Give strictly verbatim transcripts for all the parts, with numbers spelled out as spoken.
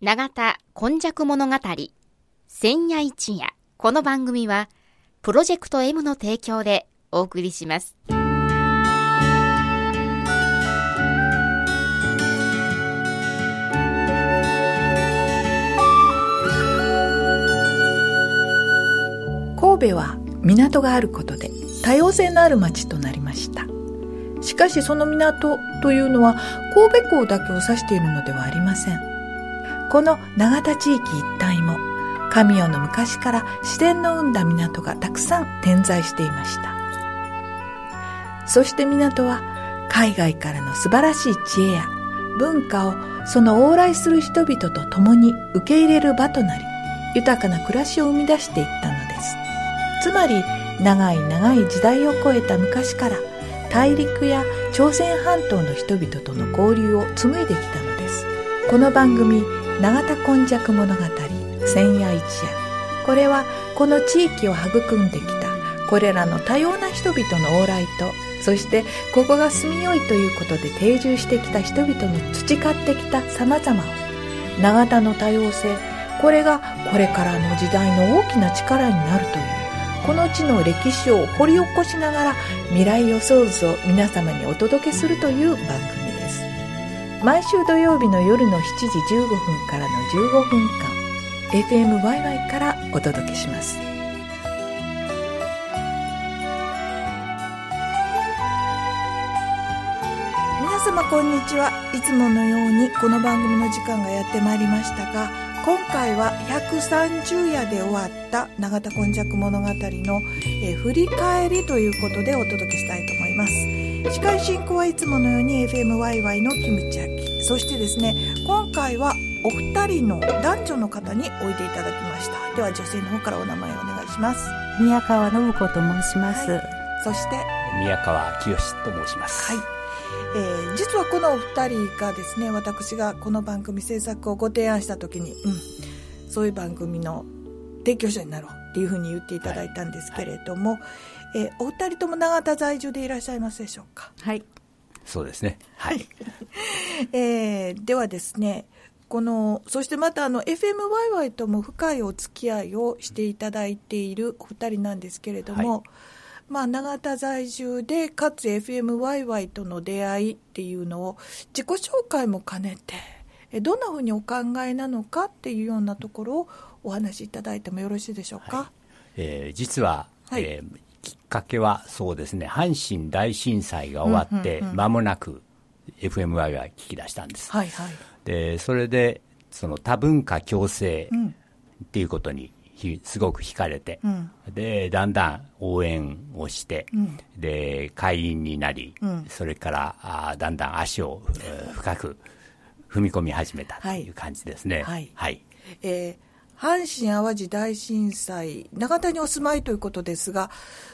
長田今昔物語千夜一夜。この番組はプロジェクト エム の提供でお送りします。神戸は港があることで多様性のある町となりました。しかしその港というのは神戸港だけを指しているのではありません。この長田地域一帯も神代の昔から自然の生んだ港がたくさん点在していました。そして港は海外からの素晴らしい知恵や文化をその往来する人々と共に受け入れる場となり、豊かな暮らしを生み出していったのです。つまり長い長い時代を超えた昔から大陸や朝鮮半島の人々との交流を紡いできたのです。この番組長田今昔物語千夜一夜、これはこの地域を育んできたこれらの多様な人々の往来と、そしてここが住みよいということで定住してきた人々の培ってきた様々を、長田の多様性、これがこれからの時代の大きな力になるというこの地の歴史を掘り起こしながら未来予想図を皆様にお届けするという番組。毎週土曜日の夜のしちじじゅうごふんからのじゅうごふんかん エフエムワイワイ からお届けします。皆様こんにちは。いつものようにこの番組の時間がやってまいりましたが、今回はひゃくさんじゅうやで終わった長田今昔物語のえ振り返りということでお届けしたいと思います。司会進行はいつものように エフエムワイワイ のキムチャキ、そしてですね、今回はお二人の男女の方においでいただきました。では女性の方からお名前をお願いします。宮川信子と申します、はい、そして宮川清と申します、はい。えー、実はこのお二人がですね、私がこの番組制作をご提案した時に、うん、そういう番組の提供者になろうっていうふうに言っていただいたんですけれども、はいはい、えー、お二人とも長田在住でいらっしゃいますでしょうか。はい、そうですね、はい、えー、ではですね、このそしてまたあの エフエムワイワイ とも深いお付き合いをしていただいているお二人なんですけれども、はい、まあ、長田在住でかつ エフエムワイワイ との出会いっていうのを自己紹介も兼ねてどんなふうにお考えなのかっていうようなところをお話しいただいてもよろしいでしょうか。はい、えー、実は、はい、えーきっかけはそうですね、阪神大震災が終わって間もなく エフエムワイワイ が聞き出したんです、はいはい、でそれでその多文化共生っていうことにすごく惹かれて、うん、でだんだん応援をして、うん、で会員になり、うん、それからあだんだん足を深く踏み込み始めたという感じですね。はい、はい、えー阪神淡路大震災、長田にお住まいということですが、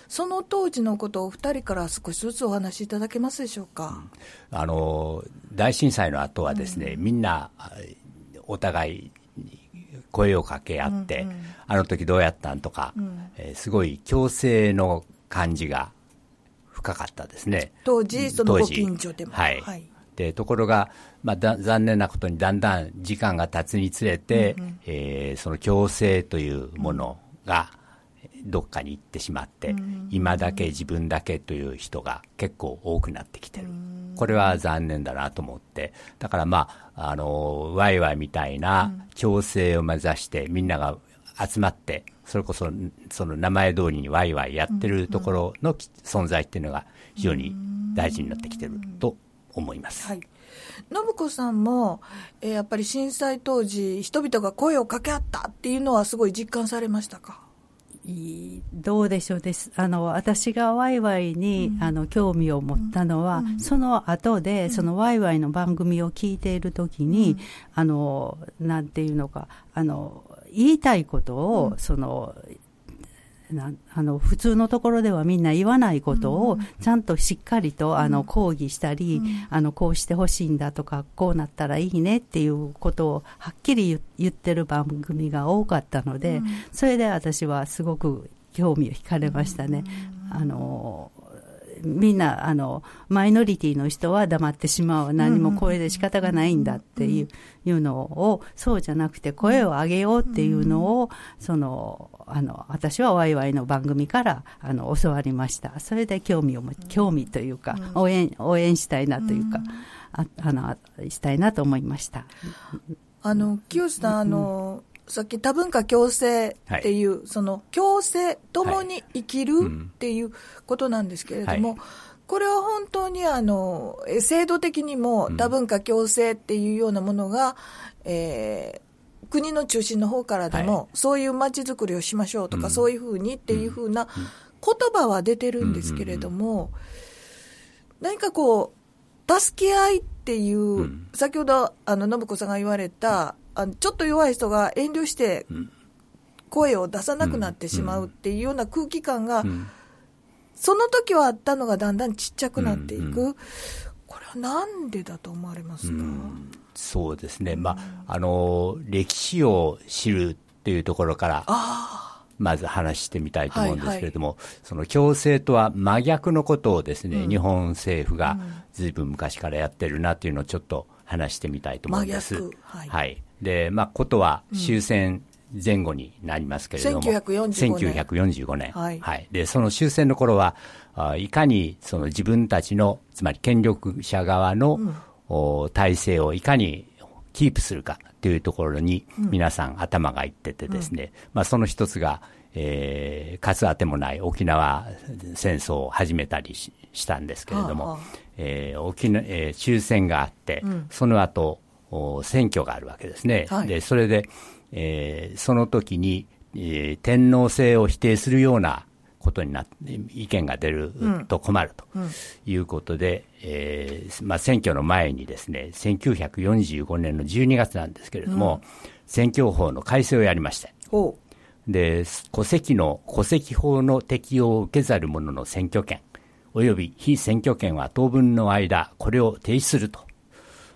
その当時のことをお二人から少しずつお話しいただけますでしょうか。うん、あの大震災の後はですね、うん、みんなお互い声を掛け合って、うんうん、あの時どうやったんとか、うん、えー、すごい共生の感じが深かったですね。当時そのご近所でも、はい、はい、でところが、まあ、だ残念なことにだんだん時間が経つにつれて、うんうん、えー、その共生というものがどっかに行ってしまって、うんうん、今だけ自分だけという人が結構多くなってきてる、うん、これは残念だなと思って、だからまああのワイワイみたいな共生を目指してみんなが集まって、それこそその名前通りにワイワイやってるところの、うんうん、存在っていうのが非常に大事になってきてると思います。はい、信子さんも、えー、やっぱり震災当時人々が声をかけ合ったっていうのはすごい実感されましたか。どうでしょうです。あの私がワイワイに、うん、あの興味を持ったのは、うん、その後で、うん、そのワイワイの番組を聞いているときに、うん、あのなんていうのか、あの言いたいことを、うん、そのなあの普通のところではみんな言わないことをちゃんとしっかりと、うん、あの抗議したり、うん、あのこうしてほしいんだとか、こうなったらいいねっていうことをはっきり 言, 言ってる番組が多かったので、うん、それで私はすごく興味を惹かれましたね。うん、あのみんなあのマイノリティの人は黙ってしまう、何も声で仕方がないんだっていう、うん、いうのを、そうじゃなくて声を上げようっていうのを、そのあの私はワイワイの番組からあの教わりました。それで興味を興味というか、応援応援したいなというか、ああのしたいなと思いました。あの清志さん、あの、うん、さっき多文化共生っていう、はい、その共生共に生きるっていうことなんですけれども、はい、これは本当にあの制度的にも多文化共生っていうようなものが、うん、えー、国の中心の方からでも、はい、そういう街づくりをしましょうとか、うん、そういうふうにっていうふうな言葉は出てるんですけれども、うん、何かこう助け合いっていう、うん、先ほどあの信子さんが言われた、うん、あのちょっと弱い人が遠慮して声を出さなくなってしまうっていうような空気感がその時はあったのがだんだんちっちゃくなっていく、これはなんでだと思われますか？うん、そうですね、まあ、あの歴史を知るっていうところからまず話してみたいと思うんですけれども、はいはい、その共生とは真逆のことをですね、うん、日本政府がずいぶん昔からやってるなっていうのをちょっと話してみたいと思います。真逆、はい、はい。でまあ、ことは終戦前後になりますけれども、うん、せんきゅうひゃくよんじゅうごねん、はいはい、でその終戦の頃はあいかにその自分たちのつまり権力者側の、うん、体制をいかにキープするかというところに皆さん頭がいっててですね、うん、まあ、その一つが、えー、かつあてもない沖縄戦争を始めたり し, したんですけれども、はあはあえー沖縄えー、終戦があって、うん、その後選挙があるわけですね、はい、でそれで、えー、その時に、えー、天皇制を否定するようなことになって意見が出ると困るということで、うんうんえーまあ、選挙の前にですねせんきゅうひゃくよんじゅうごねんのじゅうにがつなんですけれども、うん、選挙法の改正をやりまして、で戸籍の戸籍法の適用を受けざる者の選挙権および被選挙権は当分の間これを停止すると、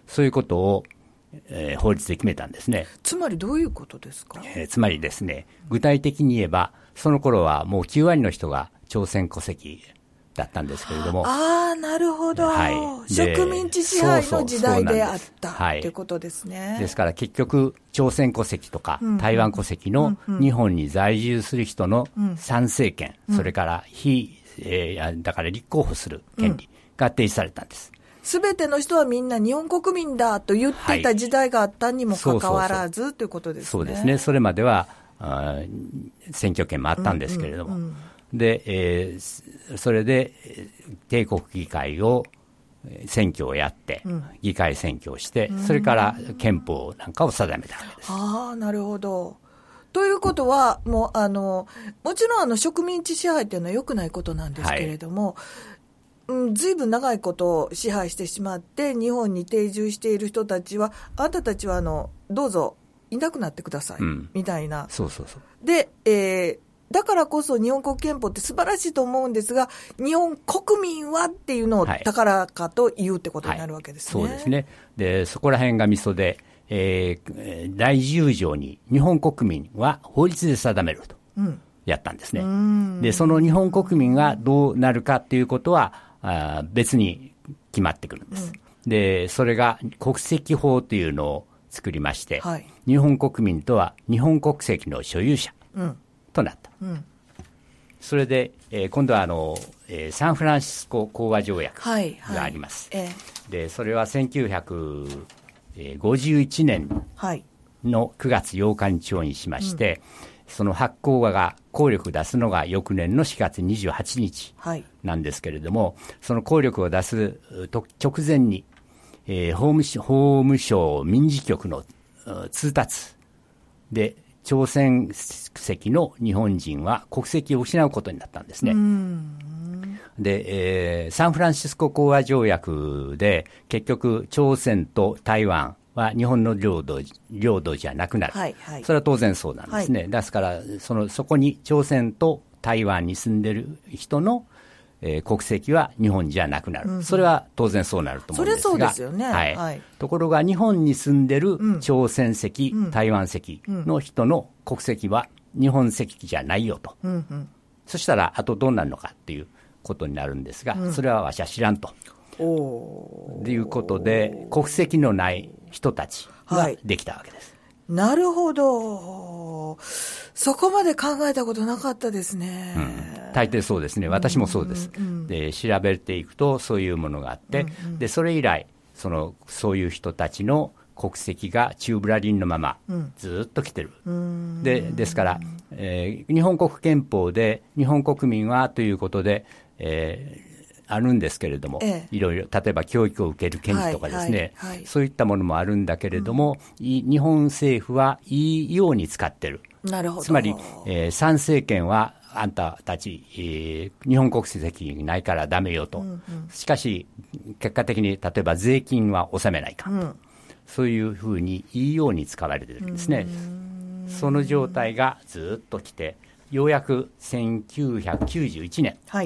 そういうことをえー、法律で決めたんですね。つまりどういうことですか？えー、つまりですね、具体的に言えばその頃はもうきゅうわりの人が朝鮮戸籍だったんですけれども、ああなるほど、はい、植民地支配の時代であったということですね。はい、ですから結局朝鮮戸籍とか、うん、台湾戸籍の日本に在住する人の参政権、うん、それから非、えー、だから立候補する権利が提示されたんです。うん、すべての人はみんな日本国民だと言っていた時代があったにもかかわらず、はい、ということですね。そうですね。それまではあ選挙権もあったんですけれども、うんうんうん、で、えー、それで帝国議会を選挙をやって、うん、議会選挙をして、それから憲法なんかを定めたわけです。うんうん、ああなるほど。ということは、うん、もうあのもちろんあの植民地支配というのは良くないことなんですけれども。はいうん、ずいぶん長いことを支配してしまって日本に定住している人たちはあなたたちはあのどうぞいなくなってください、うん、みたいな。そうそうそうで、えー、だからこそ日本国憲法って素晴らしいと思うんですが日本国民はっていうのを宝かと言うってことになるわけですね。はいはい、そうですね。でそこら辺がミソで、えー、だいじゅうじょうに日本国民は法律で定めるとやったんですね。うん、でその日本国民がどうなるかということはあ別に決まってくるんです。うん、でそれが国籍法というのを作りまして、はい、日本国民とは日本国籍の所有者となった。うんうん、それで、えー、今度はあの、えー、サンフランシスコ講和条約があります。はいはいえー、でそれはせんきゅうひゃくごじゅういちねんのくがつようかに調印しまして、はいうん、その発効が効力を出すのが翌年のしがつにじゅうはちにちなんですけれども、はい、その効力を出すと直前に、えー、法務省、法務省民事局の通達で朝鮮籍の日本人は国籍を失うことになったんですね。うんで、えー、サンフランシスコ講和条約で結局朝鮮と台湾は日本の領土、領土じゃなくなる、はいはい、それは当然そうなんですね。はい、ですからそのそこに朝鮮と台湾に住んでる人の、えー、国籍は日本じゃなくなる、うん、それは当然そうなると思うんですが、それそうですよね。はいはい、ところが日本に住んでる朝鮮籍、うん、台湾籍の人の国籍は日本籍じゃないよと、うんうん、そしたらあとどうなるのかっていうことになるんですが、うん、それはわしは知らんとおいうことで国籍のない人たちができたわけです、はい、なるほど、そこまで考えたことなかったですね、うん、大抵そうですね、私もそうです、うんうんうん、で調べていくとそういうものがあって、うんうん、でそれ以来そのそういう人たちの国籍が宙ぶらりんのままずっと来てる、うん、で, ですから、えー、日本国憲法で日本国民はということで、えー、あるんですけれども、ええ、いろいろ例えば教育を受ける権利とかですね、はいはいはい、そういったものもあるんだけれども、うん、日本政府はいいように使ってる。なるほど。つまり、えー、参政権はあんたたち、えー、日本国籍ないからダメよと、うんうん、しかし結果的に例えば税金は納めないかと、うん、そういうふうにいいように使われてるんですね。その状態がずっと来て、ようやくせんきゅうひゃくきゅうじゅういちねんに、は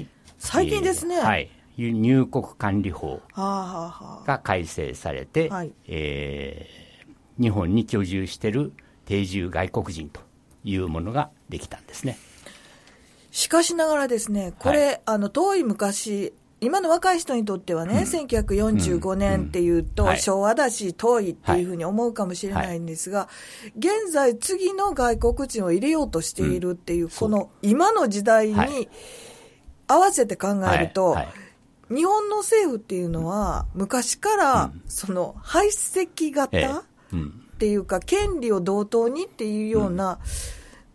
い、最近ですね、えーはい、入国管理法が改正されて、はい、えー、日本に居住している定住外国人というものができたんですね。しかしながらですね、これ、はい、あの遠い昔、今の若い人にとってはね、うん、せんきゅうひゃくよんじゅうごねんっていうと、うんうん、昭和だし遠いっていうふうに思うかもしれないんですが、はいはい、現在次の外国人を入れようとしているっていう、うん、この今の時代に合わせて考えると、はいはいはい、日本の政府っていうのは昔からその排斥型っていうか、権利を同等にっていうような、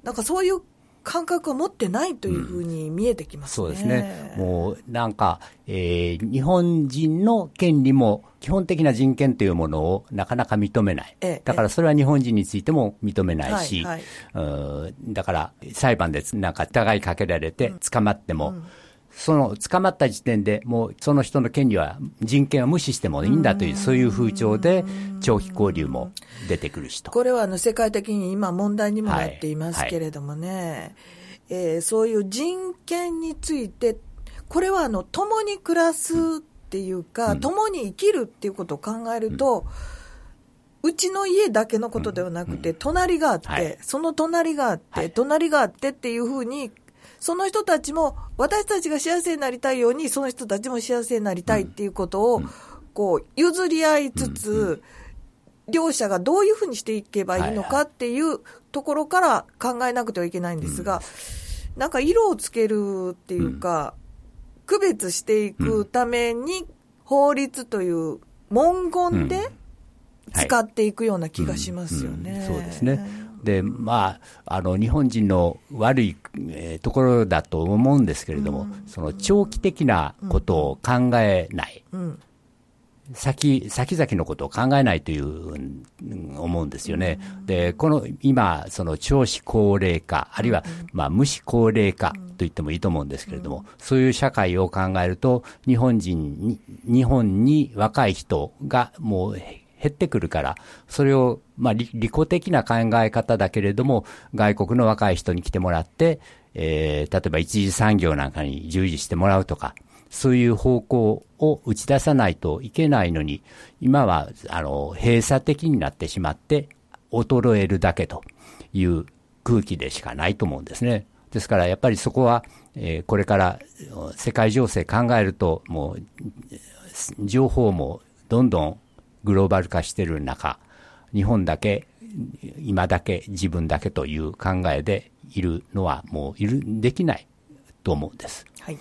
なんかそういう感覚を持ってないというふうに見えてきますね、うん、そうですね。もうなんか、えー、日本人の権利も基本的な人権というものをなかなか認めない、ええ、だからそれは日本人についても認めないし、はいはい、うだから裁判でなんか疑いかけられて捕まっても、うんうん、その捕まった時点でもうその人の権利は人権は無視してもいいんだという、そういう風潮で長期交流も出てくるしと、これはあの世界的に今問題にもなっていますけれどもね、はいはい、えー、そういう人権について、これはあの共に暮らすっていうか、うん、共に生きるっていうことを考えると、うん、うちの家だけのことではなくて、うん、隣があって、はい、その隣があって、はい、隣があってっていう風に、その人たちも私たちが幸せになりたいように、その人たちも幸せになりたいっていうことをこう譲り合いつつ、両者がどういうふうにしていけばいいのかっていうところから考えなくてはいけないんですが、なんか色をつけるっていうか、区別していくために法律という文言で使っていくような気がしますよね。そうですね。でまあ、あの日本人の悪い、えー、ところだと思うんですけれども、うん、その長期的なことを考えない、うん、先, 先々のことを考えないという、うん、思うんですよね、うん、でこの今その少子高齢化、あるいは、うん、まあ、無子高齢化と言ってもいいと思うんですけれども、うん、そういう社会を考えると日本人に日本に若い人がもう減ってくるから、それを、まあ、利己的な考え方だけれども、外国の若い人に来てもらって、えー、例えば一次産業なんかに従事してもらうとか、そういう方向を打ち出さないといけないのに、今は、あの、閉鎖的になってしまって、衰えるだけという空気でしかないと思うんですね。ですから、やっぱりそこは、えー、これから世界情勢考えると、もう、情報もどんどんグローバル化している中、日本だけ、今だけ、自分だけという考えでいるのはもういるできないと思うんです、はい、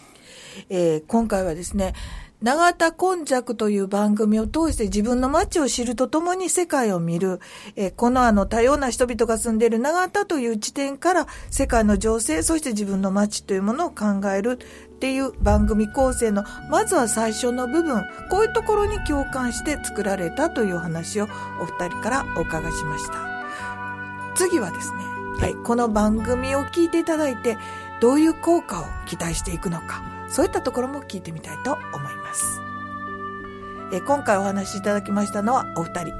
えー、今回はですね、永田今昔という番組を通して自分の街を知るとともに世界を見る、えー、このあの多様な人々が住んでいる永田という地点から世界の情勢、そして自分の街というものを考えるっていう番組構成のまずは最初の部分、こういうところに共感して作られたという話をお二人からお伺いしました。次はですね、はい、この番組を聞いていただいてどういう効果を期待していくのか、そういったところも聞いてみたいと思います。え今回お話しいただきましたのはお二人、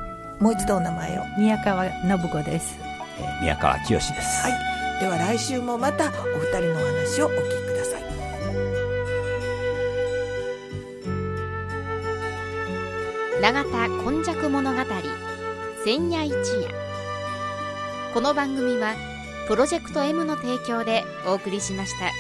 もう一度お名前を。宮川信子です。え宮川清です、はい、では来週もまたお二人のお話をお聞きください。永田今昔物語千夜一夜。この番組はプロジェクト エム の提供でお送りしました。